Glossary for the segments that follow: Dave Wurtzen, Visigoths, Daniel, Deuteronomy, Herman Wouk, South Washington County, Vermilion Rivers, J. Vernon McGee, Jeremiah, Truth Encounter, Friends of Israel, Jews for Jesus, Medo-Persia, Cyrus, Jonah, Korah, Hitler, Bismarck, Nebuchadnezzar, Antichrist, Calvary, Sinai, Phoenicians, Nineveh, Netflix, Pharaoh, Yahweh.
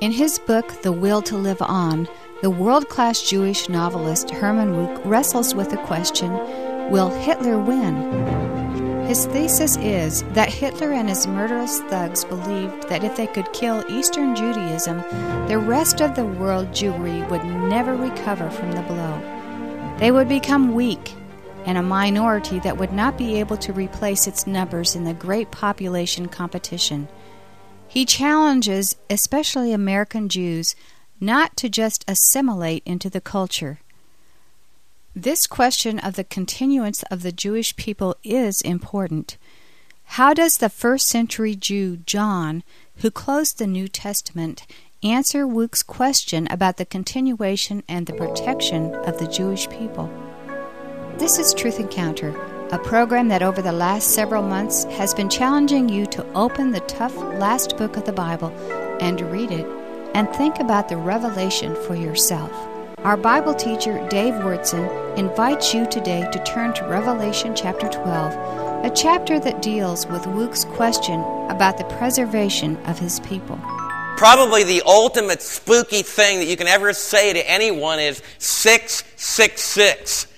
In his book, The Will to Live On, the world-class Jewish novelist Herman Wouk wrestles with the question, will Hitler win? His thesis is that Hitler and his murderous thugs believed that if they could kill Eastern Judaism, the rest of the world Jewry would never recover from the blow. They would become weak, and a minority that would not be able to replace its numbers in the great population competition. He challenges especially American Jews not to just assimilate into the culture. This question of the continuance of the Jewish people is important. How does the first-century Jew John, who closed the New Testament, answer Wouk's question about the continuation and the protection of the Jewish people? This is Truth Encounter, a program that over the last several months has been challenging you to open the tough last book of the Bible and read it and think about the revelation for yourself. Our Bible teacher, Dave Wurtzen, invites you today to turn to Revelation chapter 12, a chapter that deals with Wouk's question about the preservation of his people. Probably the ultimate spooky thing that you can ever say to anyone is 666.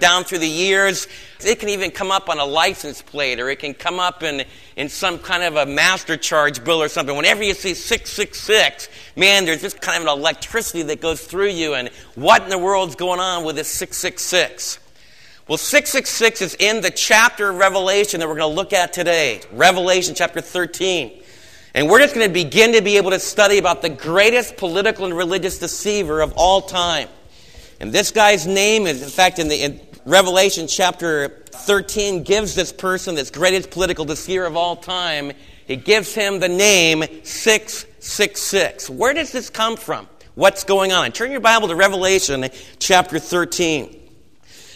Down through the years, it can even come up on a license plate, or it can come up in some kind of a master charge bill or something. Whenever you see 666, man, there's just kind of an electricity that goes through you, and what in the world's going on with this 666? Well, 666 is in the chapter of Revelation that we're going to look at today, Revelation chapter 13. And we're just going to begin to be able to study about the greatest political and religious deceiver of all time. And this guy's name is, in fact, in Revelation chapter 13, gives this person, this greatest political deceiver of all time, he gives him the name 666. Where does this come from? What's going on? Turn your Bible to Revelation chapter 13.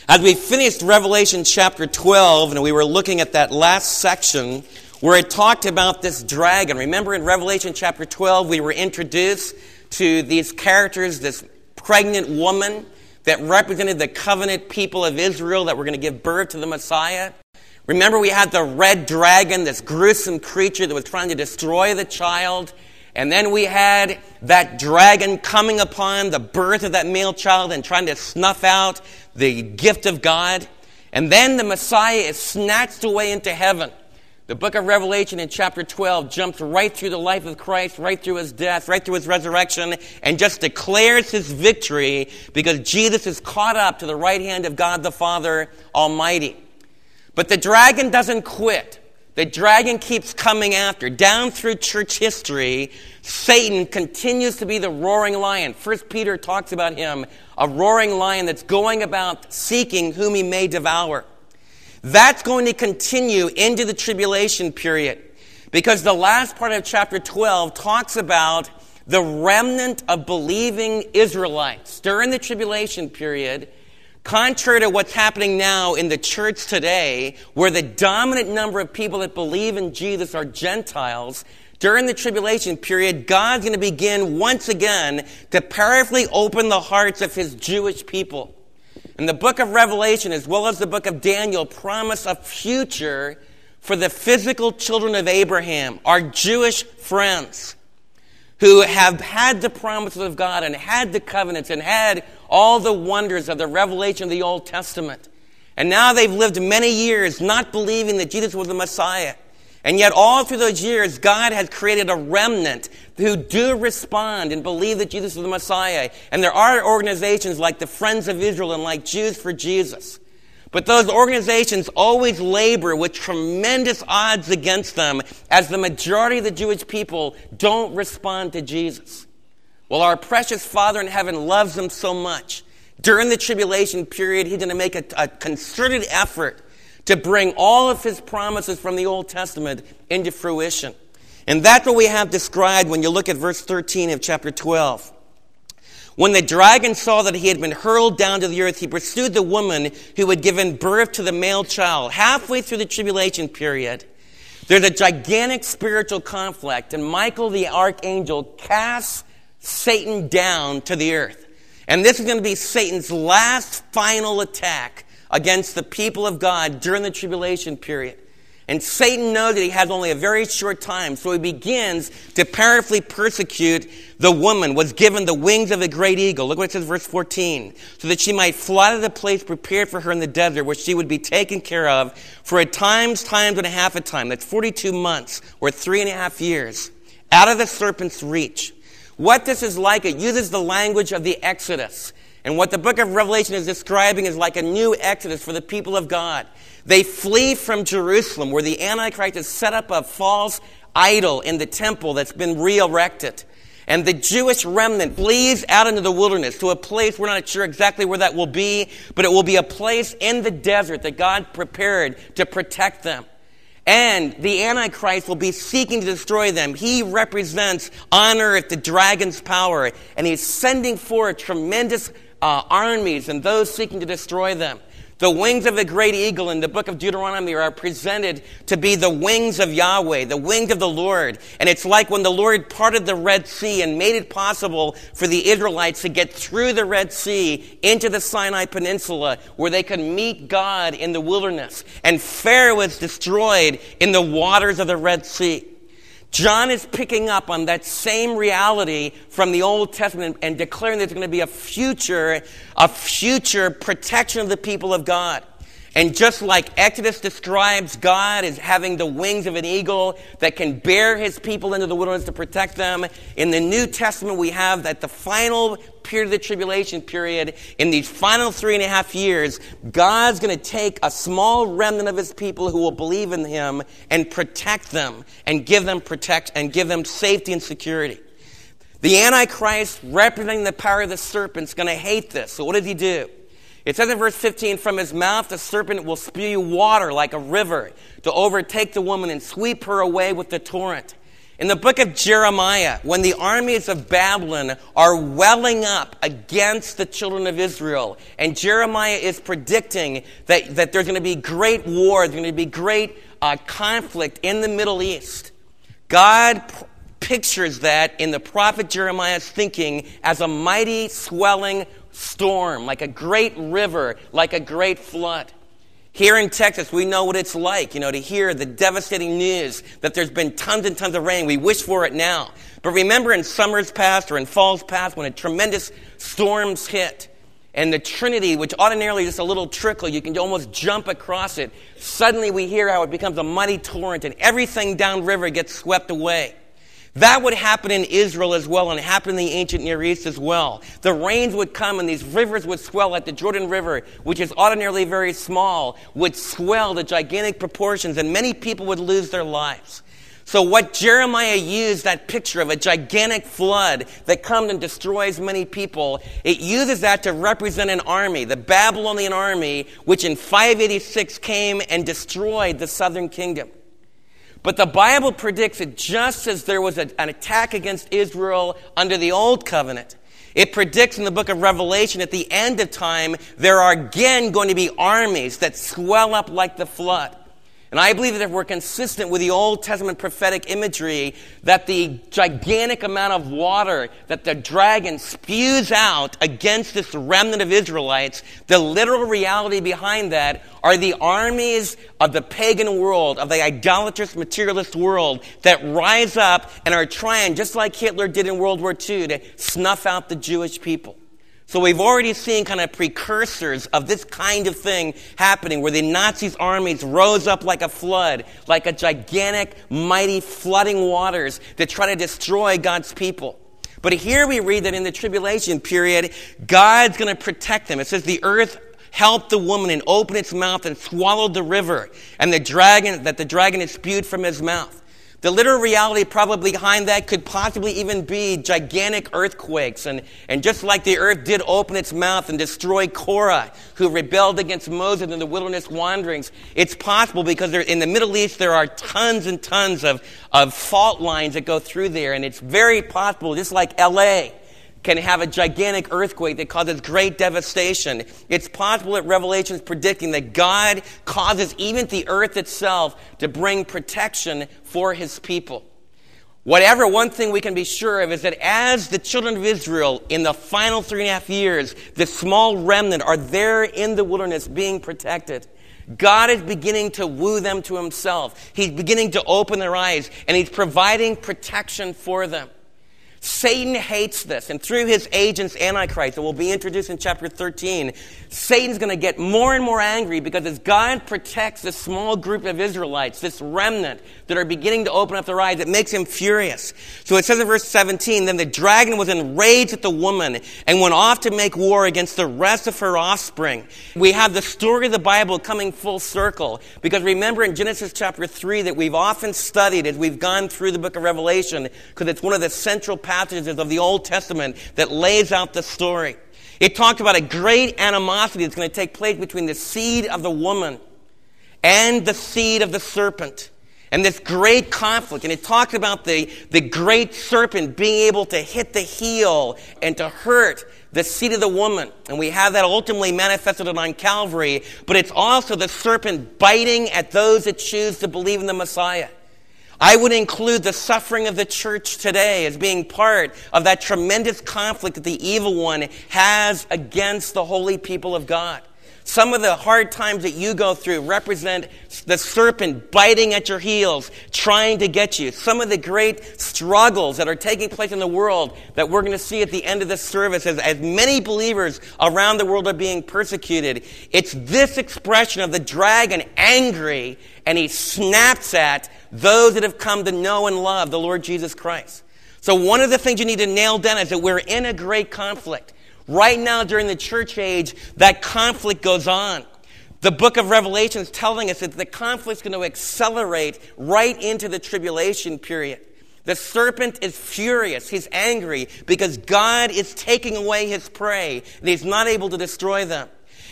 As we finished Revelation chapter 12, and we were looking at that last section where it talked about this dragon. Remember in Revelation chapter 12, we were introduced to these characters, this pregnant woman that represented the covenant people of Israel that were going to give birth to the Messiah. Remember, we had the red dragon, this gruesome creature that was trying to destroy the child. And then we had that dragon coming upon the birth of that male child and trying to snuff out the gift of God. And then the Messiah is snatched away into heaven. The book of Revelation in chapter 12 jumps right through the life of Christ, right through his death, right through his resurrection, and just declares his victory because Jesus is caught up to the right hand of God the Father Almighty. But the dragon doesn't quit. The dragon keeps coming after. Down through church history, Satan continues to be the roaring lion. 1 Peter talks about him, a roaring lion that's going about seeking whom he may devour. That's going to continue into the tribulation period because the last part of chapter 12 talks about the remnant of believing Israelites during the tribulation period, contrary to what's happening now in the church today, where the dominant number of people that believe in Jesus are Gentiles. During the tribulation period, God's going to begin once again to powerfully open the hearts of his Jewish people. And the book of Revelation, as well as the book of Daniel, promise a future for the physical children of Abraham, our Jewish friends, who have had the promises of God and had the covenants and had all the wonders of the revelation of the Old Testament. And now they've lived many years not believing that Jesus was the Messiah. And yet all through those years, God has created a remnant who do respond and believe that Jesus is the Messiah. And there are organizations like the Friends of Israel and like Jews for Jesus. But those organizations always labor with tremendous odds against them as the majority of the Jewish people don't respond to Jesus. Well, our precious Father in heaven loves them so much. During the tribulation period, he's going to make a concerted effort to bring all of his promises from the Old Testament into fruition. And that's what we have described when you look at verse 13 of chapter 12. When the dragon saw that he had been hurled down to the earth, he pursued the woman who had given birth to the male child. Halfway through the tribulation period, there's a gigantic spiritual conflict, and Michael the archangel casts Satan down to the earth. And this is going to be Satan's last final attack against the people of God during the tribulation period. And Satan knows that he has only a very short time, so he begins to powerfully persecute the woman, was given the wings of a great eagle. Look what it says, verse 14. So that she might fly to the place prepared for her in the desert, where she would be taken care of for a times and a half a time. That's 42 months, or 3.5 years, out of the serpent's reach. What this is like, it uses the language of the Exodus. And what the book of Revelation is describing is like a new Exodus for the people of God. They flee from Jerusalem, where the Antichrist has set up a false idol in the temple that's been re-erected. And the Jewish remnant flees out into the wilderness to a place, we're not sure exactly where that will be, but it will be a place in the desert that God prepared to protect them. And the Antichrist will be seeking to destroy them. He represents on earth the dragon's power, and he's sending forth tremendous armies and those seeking to destroy them. The wings of the great eagle in the book of Deuteronomy are presented to be the wings of Yahweh, the wings of the Lord. And it's like when the Lord parted the Red Sea and made it possible for the Israelites to get through the Red Sea into the Sinai Peninsula, where they could meet God in the wilderness. And Pharaoh was destroyed in the waters of the Red Sea. John is picking up on that same reality from the Old Testament and declaring there's going to be a future protection of the people of God. And just like Exodus describes God as having the wings of an eagle that can bear his people into the wilderness to protect them, in the New Testament we have that the final period of the tribulation period, in these final 3.5 years, God's going to take a small remnant of his people who will believe in him and protect them and give them safety and security. The Antichrist, representing the power of the serpent, is going to hate this. So what does he do? It says in verse 15, from his mouth the serpent will spew water like a river to overtake the woman and sweep her away with the torrent. In the book of Jeremiah, when the armies of Babylon are welling up against the children of Israel, and Jeremiah is predicting that there's going to be great war, there's going to be great conflict in the Middle East, God pictures that in the prophet Jeremiah's thinking as a mighty swelling storm, like a great river, like a great flood. Here in Texas, we know what it's like, to hear the devastating news that there's been tons and tons of rain. We wish for it now. But remember in summers past or in falls past when a tremendous storms hit and the Trinity, which ordinarily is just a little trickle, you can almost jump across it. Suddenly we hear how it becomes a mighty torrent and everything downriver gets swept away. That would happen in Israel as well, and happen in the ancient Near East as well. The rains would come and these rivers would swell, like the Jordan River, which is ordinarily very small, would swell to gigantic proportions, and many people would lose their lives. So what Jeremiah used, that picture of a gigantic flood that comes and destroys many people, it uses that to represent an army, the Babylonian army, which in 586 came and destroyed the southern kingdom. But the Bible predicts that just as there was an attack against Israel under the Old Covenant, it predicts in the book of Revelation at the end of time, there are again going to be armies that swell up like the flood. And I believe that if we're consistent with the Old Testament prophetic imagery, that the gigantic amount of water that the dragon spews out against this remnant of Israelites, the literal reality behind that are the armies of the pagan world, of the idolatrous materialist world that rise up and are trying, just like Hitler did in World War II, to snuff out the Jewish people. So we've already seen kind of precursors of this kind of thing happening, where the Nazis' armies rose up like a flood, like a gigantic, mighty flooding waters to try to destroy God's people. But here we read that in the tribulation period, God's going to protect them. It says the earth helped the woman and opened its mouth and swallowed the river and the dragon is spewed from his mouth. The literal reality probably behind that could possibly even be gigantic earthquakes. And just like the earth did open its mouth and destroy Korah, who rebelled against Moses in the wilderness wanderings, it's possible because in the Middle East there are tons and tons of fault lines that go through there. And it's very possible, just like L.A., can have a gigantic earthquake that causes great devastation. It's possible that Revelation is predicting that God causes even the earth itself to bring protection for his people. Whatever, one thing we can be sure of is that as the children of Israel in the final 3.5 years, the small remnant are there in the wilderness being protected. God is beginning to woo them to himself. He's beginning to open their eyes, and he's providing protection for them. Satan hates this, and through his agents, Antichrist, that will be introduced in chapter 13, Satan's going to get more and more angry because as God protects this small group of Israelites, this remnant that are beginning to open up their eyes, it makes him furious. So it says in verse 17, then the dragon was enraged at the woman and went off to make war against the rest of her offspring. We have the story of the Bible coming full circle because remember in Genesis chapter 3 that we've often studied as we've gone through the book of Revelation because it's one of the central passages of the Old Testament that lays out the story. It talked about a great animosity that's going to take place between the seed of the woman and the seed of the serpent. And this great conflict. And it talked about the great serpent being able to hit the heel and to hurt the seed of the woman. And we have that ultimately manifested on Calvary. But it's also the serpent biting at those that choose to believe in the Messiah. I would include the suffering of the church today as being part of that tremendous conflict that the evil one has against the holy people of God. Some of the hard times that you go through represent the serpent biting at your heels, trying to get you. Some of the great struggles that are taking place in the world that we're going to see at the end of this service as many believers around the world are being persecuted. It's this expression of the dragon angry, and he snaps at those that have come to know and love the Lord Jesus Christ. So one of the things you need to nail down is that we're in a great conflict. Right now during the church age, that conflict goes on. The book of Revelation is telling us that the conflict's going to accelerate right into the tribulation period. The serpent is furious. He's angry because God is taking away his prey and he's not able to destroy them.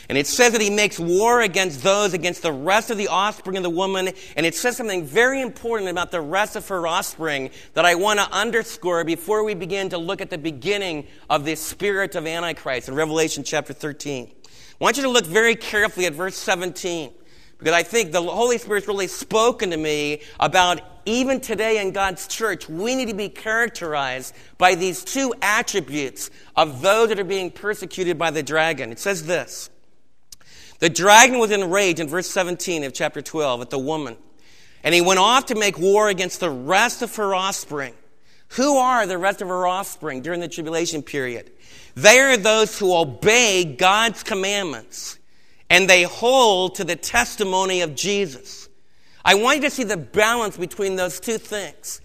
And it says that he makes war against those, against the rest of the offspring of the woman. And it says something very important about the rest of her offspring that I want to underscore before we begin to look at the beginning of the spirit of Antichrist in Revelation chapter 13. I want you to look very carefully at verse 17 because I think the Holy Spirit's really spoken to me about even today in God's church, we need to be characterized by these two attributes of those that are being persecuted by the dragon. It says this. The dragon was enraged in verse 17 of chapter 12 at the woman, and he went off to make war against the rest of her offspring. Who are the rest of her offspring during the tribulation period? They are those who obey God's commandments, and they hold to the testimony of Jesus. I want you to see the balance between those two things.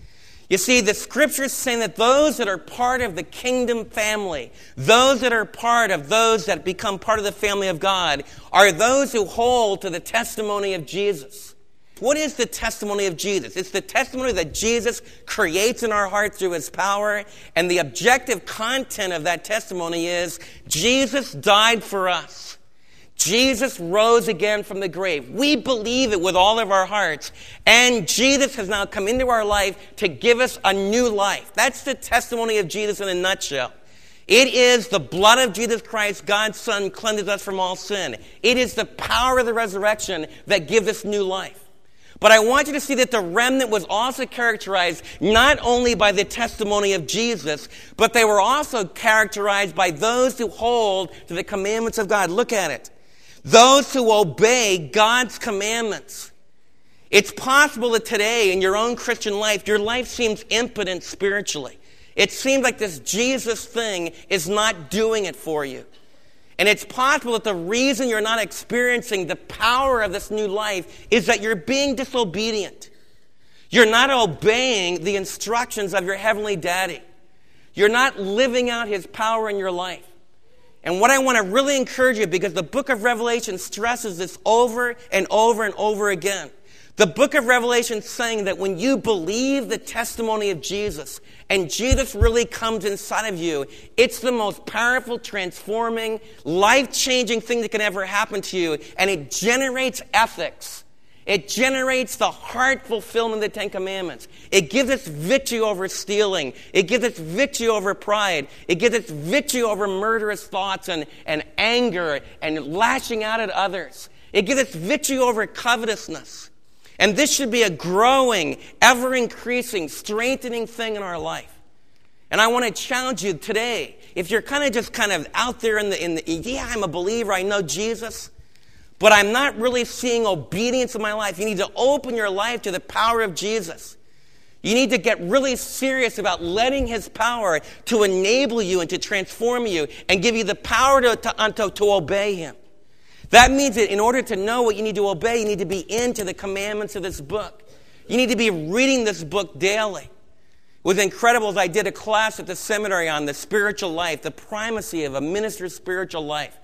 You see, the scriptures saying that those that are part of the kingdom family, those that are part of those that become part of the family of God, are those who hold to the testimony of Jesus. What is the testimony of Jesus? It's the testimony that Jesus creates in our heart through his power, and the objective content of that testimony is Jesus died for us. Jesus rose again from the grave. We believe it with all of our hearts. And Jesus has now come into our life to give us a new life. That's the testimony of Jesus in a nutshell. It is the blood of Jesus Christ, God's Son, cleanses us from all sin. It is the power of the resurrection that gives us new life. But I want you to see that the remnant was also characterized not only by the testimony of Jesus, but they were also characterized by those who hold to the commandments of God. Look at it. Those who obey God's commandments. It's possible that today in your own Christian life, your life seems impotent spiritually. It seems like this Jesus thing is not doing it for you. And it's possible that the reason you're not experiencing the power of this new life is that you're being disobedient. You're not obeying the instructions of your heavenly daddy. You're not living out his power in your life. And what I want to really encourage you, because the book of Revelation stresses this over and over and over again. The book of Revelation is saying that when you believe the testimony of Jesus and Jesus really comes inside of you, it's the most powerful, transforming, life-changing thing that can ever happen to you. And it generates ethics. It generates the heart fulfillment of the Ten Commandments. It gives us victory over stealing. It gives us victory over pride. It gives us victory over murderous thoughts and anger and lashing out at others. It gives us victory over covetousness. And this should be a growing, ever-increasing, strengthening thing in our life. And I want to challenge you today, if you're kind of out there in the yeah, I'm a believer, I know Jesus, but I'm not really seeing obedience in my life. You need to open your life to the power of Jesus. You need to get really serious about letting his power to enable you and to transform you and give you the power to obey him. That means that in order to know what you need to obey, you need to be into the commandments of this book. You need to be reading this book daily. It was incredible as I did a class at the seminary on the spiritual life, the primacy of a minister's spiritual life.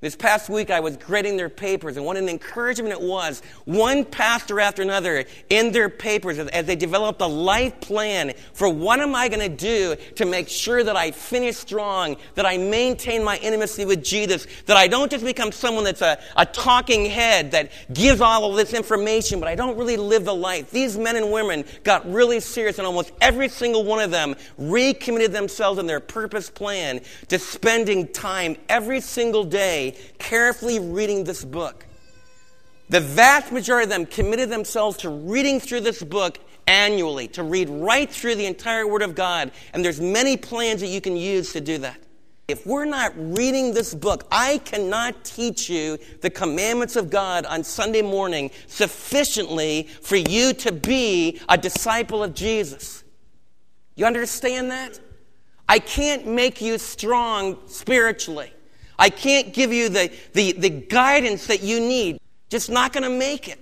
This past week I was grading their papers, and what an encouragement it was. One pastor after another in their papers as they developed a life plan for what am I going to do to make sure that I finish strong, that I maintain my intimacy with Jesus, that I don't just become someone that's a talking head that gives all of this information, but I don't really live the life. These men and women got really serious, and almost every single one of them recommitted themselves in their purpose plan to spending time every single day carefully reading this book. The vast majority of them committed themselves to reading through this book annually, to read right through the entire Word of God. And there's many plans that you can use to do that. If we're not reading this book, I cannot teach you the commandments of God on Sunday morning sufficiently for you to be a disciple of Jesus. You understand that? I can't make you strong spiritually. I can't give you the guidance that you need. Just not going to make it.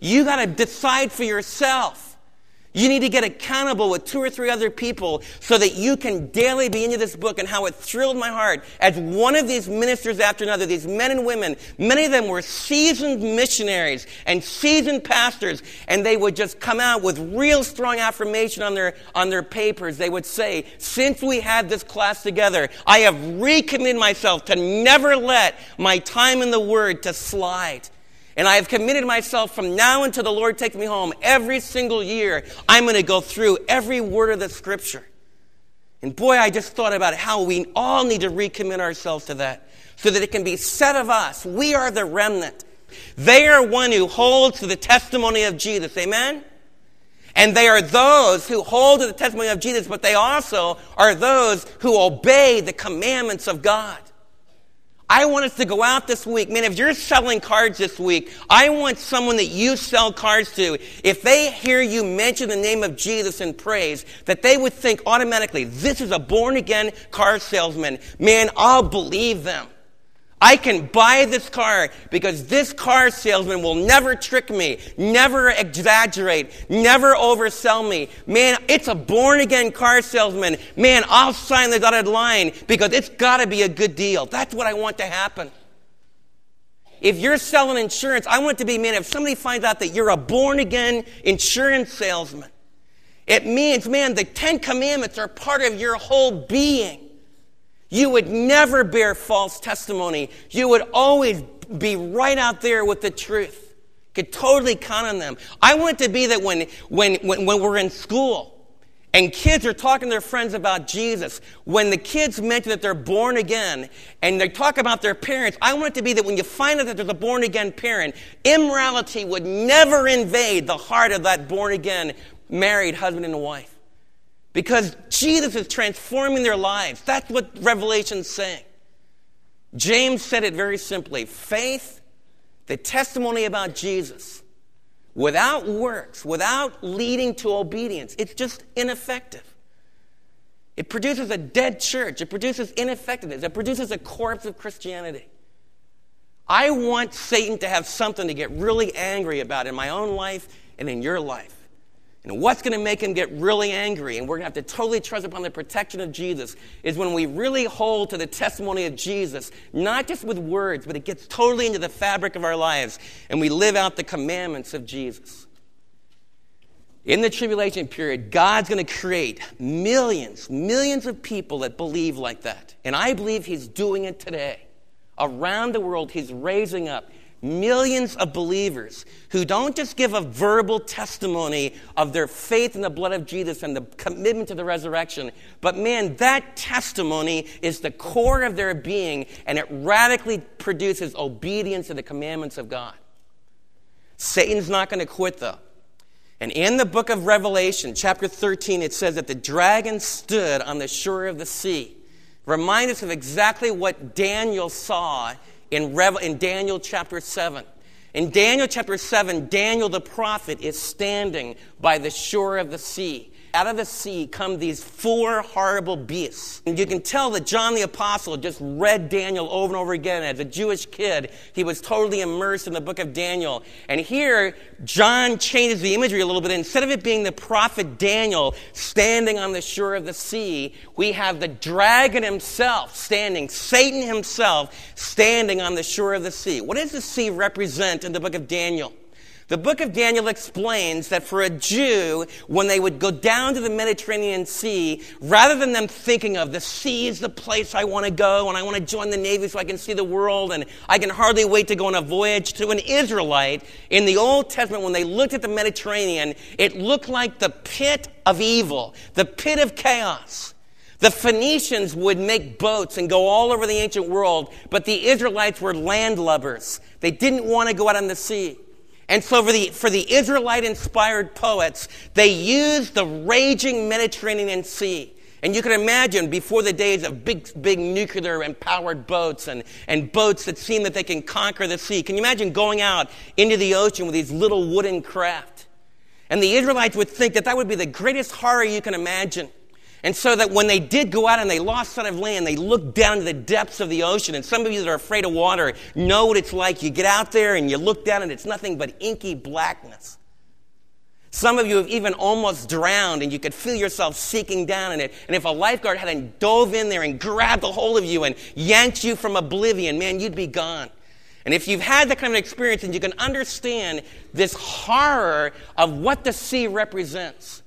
You got to decide for yourself. You need to get accountable with 2 or 3 other people so that you can daily be into this book. And how it thrilled my heart as one of these ministers after another, these men and women, many of them were seasoned missionaries and seasoned pastors, and they would just come out with real strong affirmation on their papers. They would say, since we had this class together, I have recommitted myself to never let my time in the Word to slide. And I have committed myself from now until the Lord takes me home. Every single year, I'm going to go through every word of the Scripture. And boy, I just thought about how we all need to recommit ourselves to that so that it can be said of us, we are the remnant. They are one who holds to the testimony of Jesus. Amen? And they are those who hold to the testimony of Jesus, but they also are those who obey the commandments of God. I want us to go out this week. Man, if you're selling cards this week, I want someone that you sell cards to, if they hear you mention the name of Jesus in praise, that they would think automatically, this is a born-again car salesman. Man, I'll believe them. I can buy this car because this car salesman will never trick me, never exaggerate, never oversell me. Man, it's a born-again car salesman. Man, I'll sign the dotted line because it's got to be a good deal. That's what I want to happen. If you're selling insurance, I want it to be, man, if somebody finds out that you're a born-again insurance salesman, it means, man, the 10 Commandments are part of your whole being. You would never bear false testimony. You would always be right out there with the truth. Could totally count on them. I want it to be that when we're in school and kids are talking to their friends about Jesus, when the kids mention that they're born again and they talk about their parents, I want it to be that when you find out that there's a born again parent, immorality would never invade the heart of that born again married husband and wife. Because Jesus is transforming their lives. That's what Revelation's saying. James said it very simply. Faith, the testimony about Jesus, without works, without leading to obedience, it's just ineffective. It produces a dead church. It produces ineffectiveness. It produces a corpse of Christianity. I want Satan to have something to get really angry about in my own life and in your life. And what's going to make him get really angry, and we're going to have to totally trust upon the protection of Jesus, is when we really hold to the testimony of Jesus, not just with words, but it gets totally into the fabric of our lives, and we live out the commandments of Jesus. In the tribulation period, God's going to create millions of people that believe like that. And I believe he's doing it today. Around the world, he's raising up millions of believers who don't just give a verbal testimony of their faith in the blood of Jesus and the commitment to the resurrection, but man, that testimony is the core of their being, and it radically produces obedience to the commandments of God. Satan's not going to quit, though. And in the book of Revelation, chapter 13, it says that the dragon stood on the shore of the sea. Remind us of exactly what Daniel saw in Daniel chapter 7. In Daniel chapter 7, Daniel the prophet is standing by the shore of the sea. Out of the sea come these four horrible beasts. And you can tell that John the Apostle just read Daniel over and over again. As a Jewish kid, he was totally immersed in the book of Daniel. And here, John changes the imagery a little bit. Instead of it being the prophet Daniel standing on the shore of the sea, we have the dragon himself standing, Satan himself standing on the shore of the sea. What does the sea represent in the book of Daniel? The book of Daniel explains that for a Jew, when they would go down to the Mediterranean Sea, rather than them thinking of the sea is the place I want to go and I want to join the Navy so I can see the world and I can hardly wait to go on a voyage, to an Israelite, in the Old Testament, when they looked at the Mediterranean, it looked like the pit of evil, the pit of chaos. The Phoenicians would make boats and go all over the ancient world, but the Israelites were landlubbers. They didn't want to go out on the sea. And so for the Israelite-inspired poets, they used the raging Mediterranean Sea. And you can imagine, before the days of big nuclear-empowered boats and boats that seem that they can conquer the sea. Can you imagine going out into the ocean with these little wooden craft? And the Israelites would think that would be the greatest horror you can imagine. And so that when they did go out and they lost sight of land, they looked down to the depths of the ocean. And some of you that are afraid of water know what it's like. You get out there and you look down and it's nothing but inky blackness. Some of you have even almost drowned and you could feel yourself sinking down in it. And if a lifeguard hadn't dove in there and grabbed a hold of you and yanked you from oblivion, man, you'd be gone. And if you've had that kind of experience, and you can understand this horror of what the sea represents.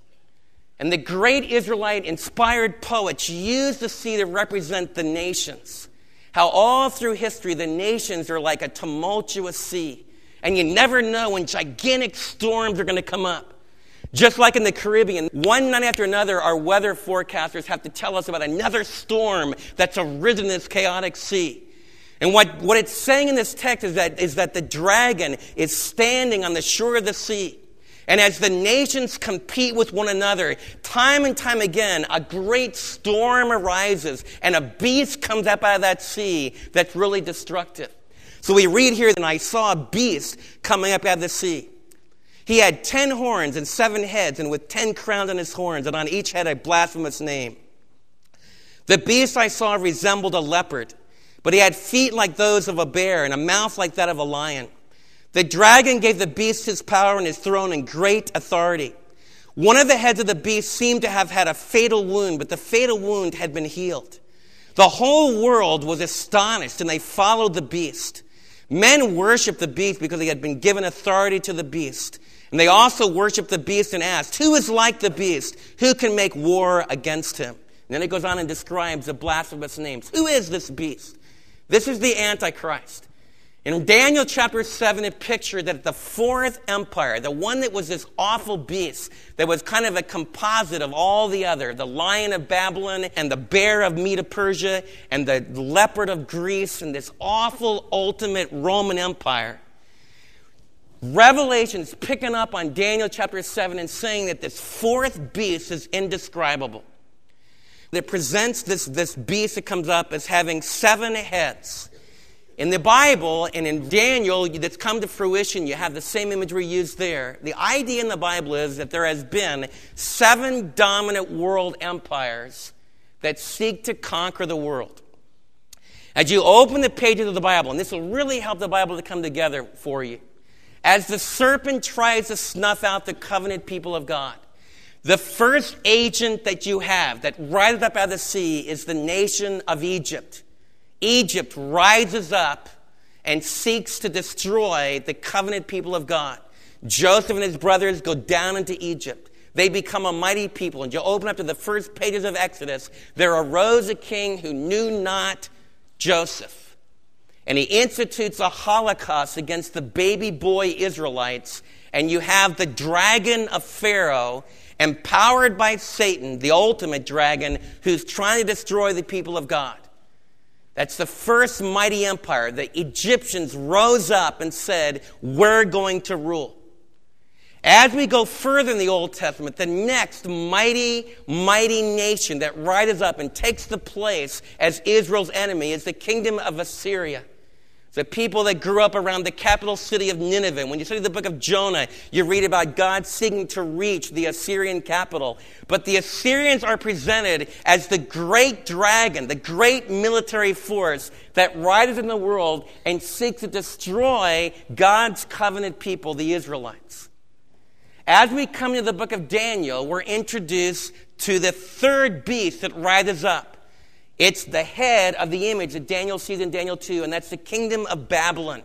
And the great Israelite-inspired poets used the sea to represent the nations. How all through history, the nations are like a tumultuous sea. And you never know when gigantic storms are going to come up. Just like in the Caribbean, one night after another, our weather forecasters have to tell us about another storm that's arisen in this chaotic sea. And what it's saying in this text is that the dragon is standing on the shore of the sea. And as the nations compete with one another, time and time again, a great storm arises and a beast comes up out of that sea that's really destructive. So we read here, and I saw a beast coming up out of the sea. He had 10 horns and 7 heads, and with 10 crowns on his horns, and on each head a blasphemous name. The beast I saw resembled a leopard, but he had feet like those of a bear and a mouth like that of a lion. The dragon gave the beast his power and his throne and great authority. One of the heads of the beast seemed to have had a fatal wound, but the fatal wound had been healed. The whole world was astonished, and they followed the beast. Men worshipped the beast because he had been given authority to the beast. And they also worshipped the beast and asked, "Who is like the beast? Who can make war against him?" And then it goes on and describes the blasphemous names. Who is this beast? This is the Antichrist. In Daniel chapter 7, it pictured that the fourth empire, the one that was this awful beast, that was kind of a composite of all the other, the lion of Babylon and the bear of Medo-Persia and the leopard of Greece and this awful ultimate Roman Empire. Revelation's picking up on Daniel chapter 7 and saying that this fourth beast is indescribable. It presents this beast that comes up as having 7 heads. In the Bible and in Daniel, that's come to fruition, you have the same imagery used there. The idea in the Bible is that there has been 7 dominant world empires that seek to conquer the world. As you open the pages of the Bible, and this will really help the Bible to come together for you, as the serpent tries to snuff out the covenant people of God, the first agent that you have that rises up out of the sea is the nation of Egypt. Egypt rises up and seeks to destroy the covenant people of God. Joseph and his brothers go down into Egypt. They become a mighty people. And you open up to the first pages of Exodus. There arose a king who knew not Joseph. And he institutes a holocaust against the baby boy Israelites. And you have the dragon of Pharaoh, empowered by Satan, the ultimate dragon, who's trying to destroy the people of God. That's the first mighty empire. The Egyptians rose up and said, "We're going to rule." As we go further in the Old Testament, the next mighty, mighty nation that rises up and takes the place as Israel's enemy is the kingdom of Assyria. The people that grew up around the capital city of Nineveh. When you study the book of Jonah, you read about God seeking to reach the Assyrian capital. But the Assyrians are presented as the great dragon, the great military force that rises in the world and seeks to destroy God's covenant people, the Israelites. As we come to the book of Daniel, we're introduced to the third beast that rises up. It's the head of the image that Daniel sees in Daniel 2, and that's the kingdom of Babylon.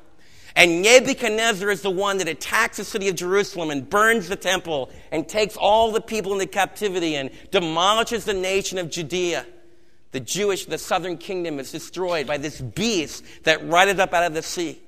And Nebuchadnezzar is the one that attacks the city of Jerusalem and burns the temple and takes all the people into captivity and demolishes the nation of Judea. The southern kingdom is destroyed by this beast that rises up out of the sea.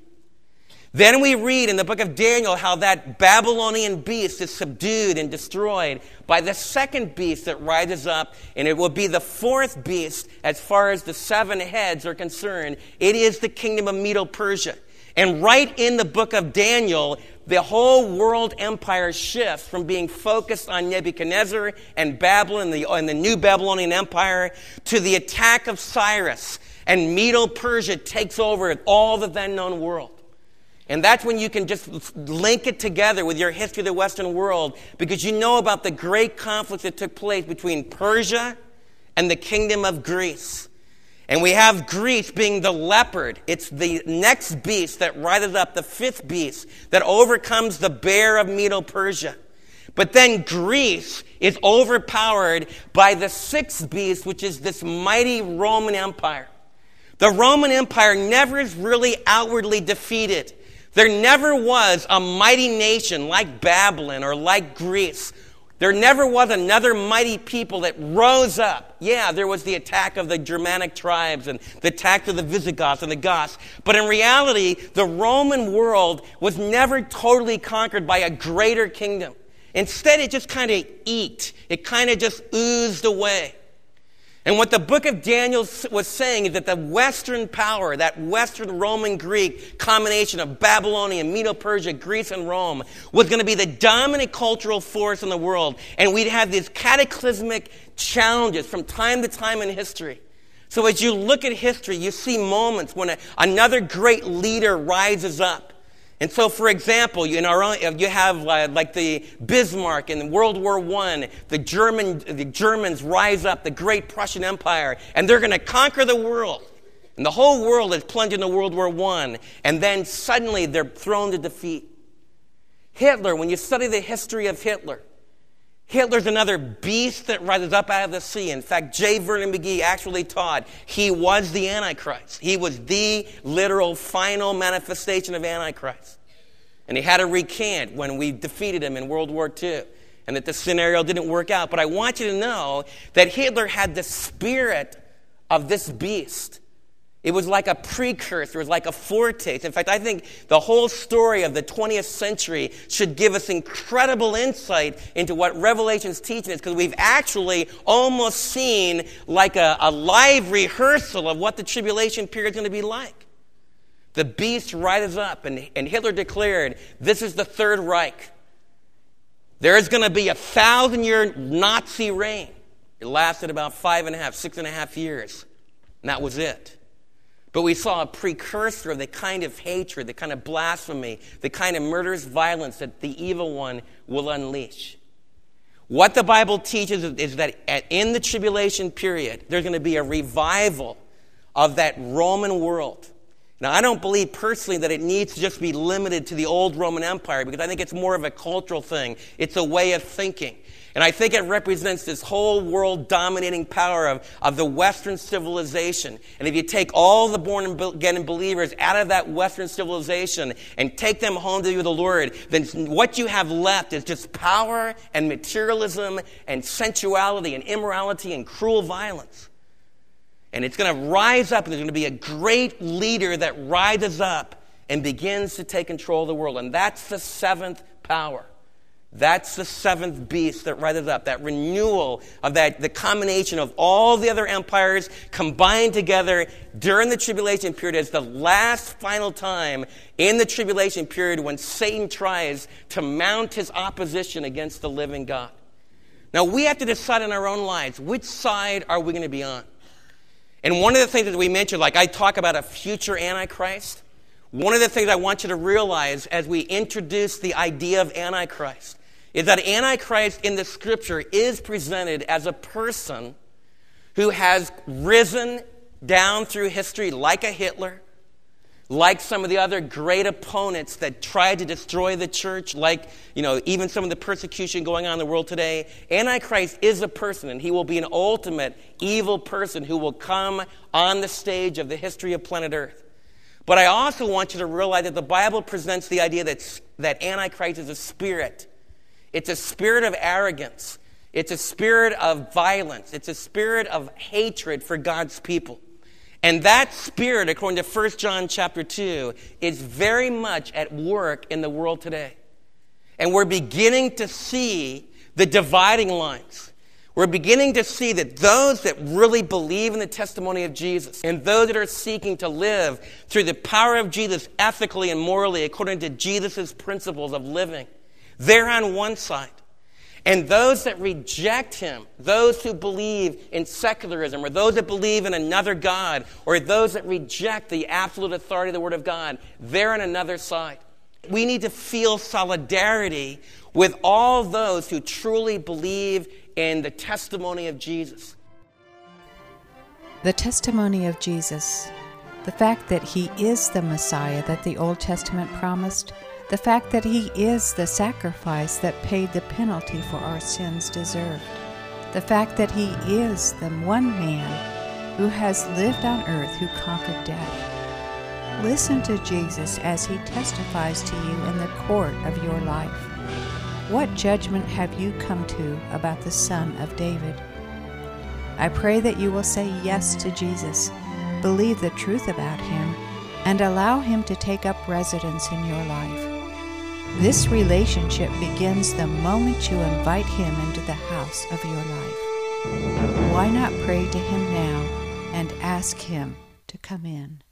Then we read in the book of Daniel how that Babylonian beast is subdued and destroyed by the second beast that rises up, and it will be the fourth beast as far as the seven heads are concerned. It is the kingdom of Medo-Persia. And right in the book of Daniel, the whole world empire shifts from being focused on Nebuchadnezzar and Babylon and the new Babylonian Empire to the attack of Cyrus, and Medo-Persia takes over all the then-known world. And that's when you can just link it together with your history of the Western world, because you know about the great conflict that took place between Persia and the kingdom of Greece. And we have Greece being the leopard. It's the next beast that rises up, the fifth beast, that overcomes the bear of Medo-Persia. But then Greece is overpowered by the sixth beast, which is this mighty Roman Empire. The Roman Empire never is really outwardly defeated. There never was a mighty nation like Babylon or like Greece. There never was another mighty people that rose up. Yeah, there was the attack of the Germanic tribes and the attack of the Visigoths and the Goths. But in reality, the Roman world was never totally conquered by a greater kingdom. Instead, it just kind of just oozed away. And what the book of Daniel was saying is that the Western power, that Western Roman-Greek combination of Babylonian, Medo-Persia, Greece, and Rome, was going to be the dominant cultural force in the world. And we'd have these cataclysmic challenges from time to time in history. So as you look at history, you see moments when another great leader rises up. And so, for example, you have like the Bismarck in World War I, the Germans rise up, the great Prussian Empire, and they're going to conquer the world. And the whole world is plunged into World War I, and then suddenly they're thrown to defeat. Hitler, when you study the history of Hitler, Hitler's another beast that rises up out of the sea. In fact, J. Vernon McGee actually taught he was the Antichrist. He was the literal final manifestation of Antichrist. And he had to recant when we defeated him in World War II and that the scenario didn't work out. But I want you to know that Hitler had the spirit of this beast. It was like a precursor. It was like a foretaste. In fact, I think the whole story of the 20th century should give us incredible insight into what Revelation's teaching is, because we've actually almost seen like a live rehearsal of what the tribulation period is going to be like. The beast rises up, and Hitler declared, this is the Third Reich. There is going to be 1,000-year Nazi reign. It lasted about 5.5, 6.5 years, and that was it. But we saw a precursor of the kind of hatred, the kind of blasphemy, the kind of murderous violence that the evil one will unleash. What the Bible teaches is that in the tribulation period, there's going to be a revival of that Roman world. Now, I don't believe personally that it needs to just be limited to the old Roman Empire, because I think it's more of a cultural thing. It's a way of thinking. And I think it represents this whole world-dominating power of the Western civilization. And if you take all the born-again believers out of that Western civilization and take them home to the Lord, then what you have left is just power and materialism and sensuality and immorality and cruel violence. And it's going to rise up, and there's going to be a great leader that rises up and begins to take control of the world. And that's the seventh power. That's the seventh beast that rises up, that renewal of the combination of all the other empires combined together during the tribulation period as the last final time in the tribulation period when Satan tries to mount his opposition against the living God. Now, we have to decide in our own lives, which side are we going to be on? And one of the things that we mentioned, like I talk about a future Antichrist, One of the things I want you to realize as we introduce the idea of Antichrist is that Antichrist in the Scripture is presented as a person who has risen down through history like a Hitler, like some of the other great opponents that tried to destroy the church, like, even some of the persecution going on in the world today. Antichrist is a person, and he will be an ultimate evil person who will come on the stage of the history of planet Earth. But I also want you to realize that the Bible presents the idea that Antichrist is a spirit. It's a spirit of arrogance. It's a spirit of violence. It's a spirit of hatred for God's people. And that spirit, according to 1 John chapter 2, is very much at work in the world today. And we're beginning to see the dividing lines. We're beginning to see that those that really believe in the testimony of Jesus and those that are seeking to live through the power of Jesus ethically and morally according to Jesus' principles of living, they're on one side. And those that reject him, those who believe in secularism or those that believe in another God or those that reject the absolute authority of the Word of God, they're on another side. We need to feel solidarity with all those who truly believe in the testimony of Jesus. The testimony of Jesus, the fact that he is the Messiah that the Old Testament promised, the fact that he is the sacrifice that paid the penalty for our sins deserved. The fact that he is the one man who has lived on earth who conquered death. Listen to Jesus as he testifies to you in the court of your life. What judgment have you come to about the Son of David? I pray that you will say yes to Jesus, believe the truth about him, and allow him to take up residence in your life. This relationship begins the moment you invite him into the house of your life. Why not pray to him now and ask him to come in?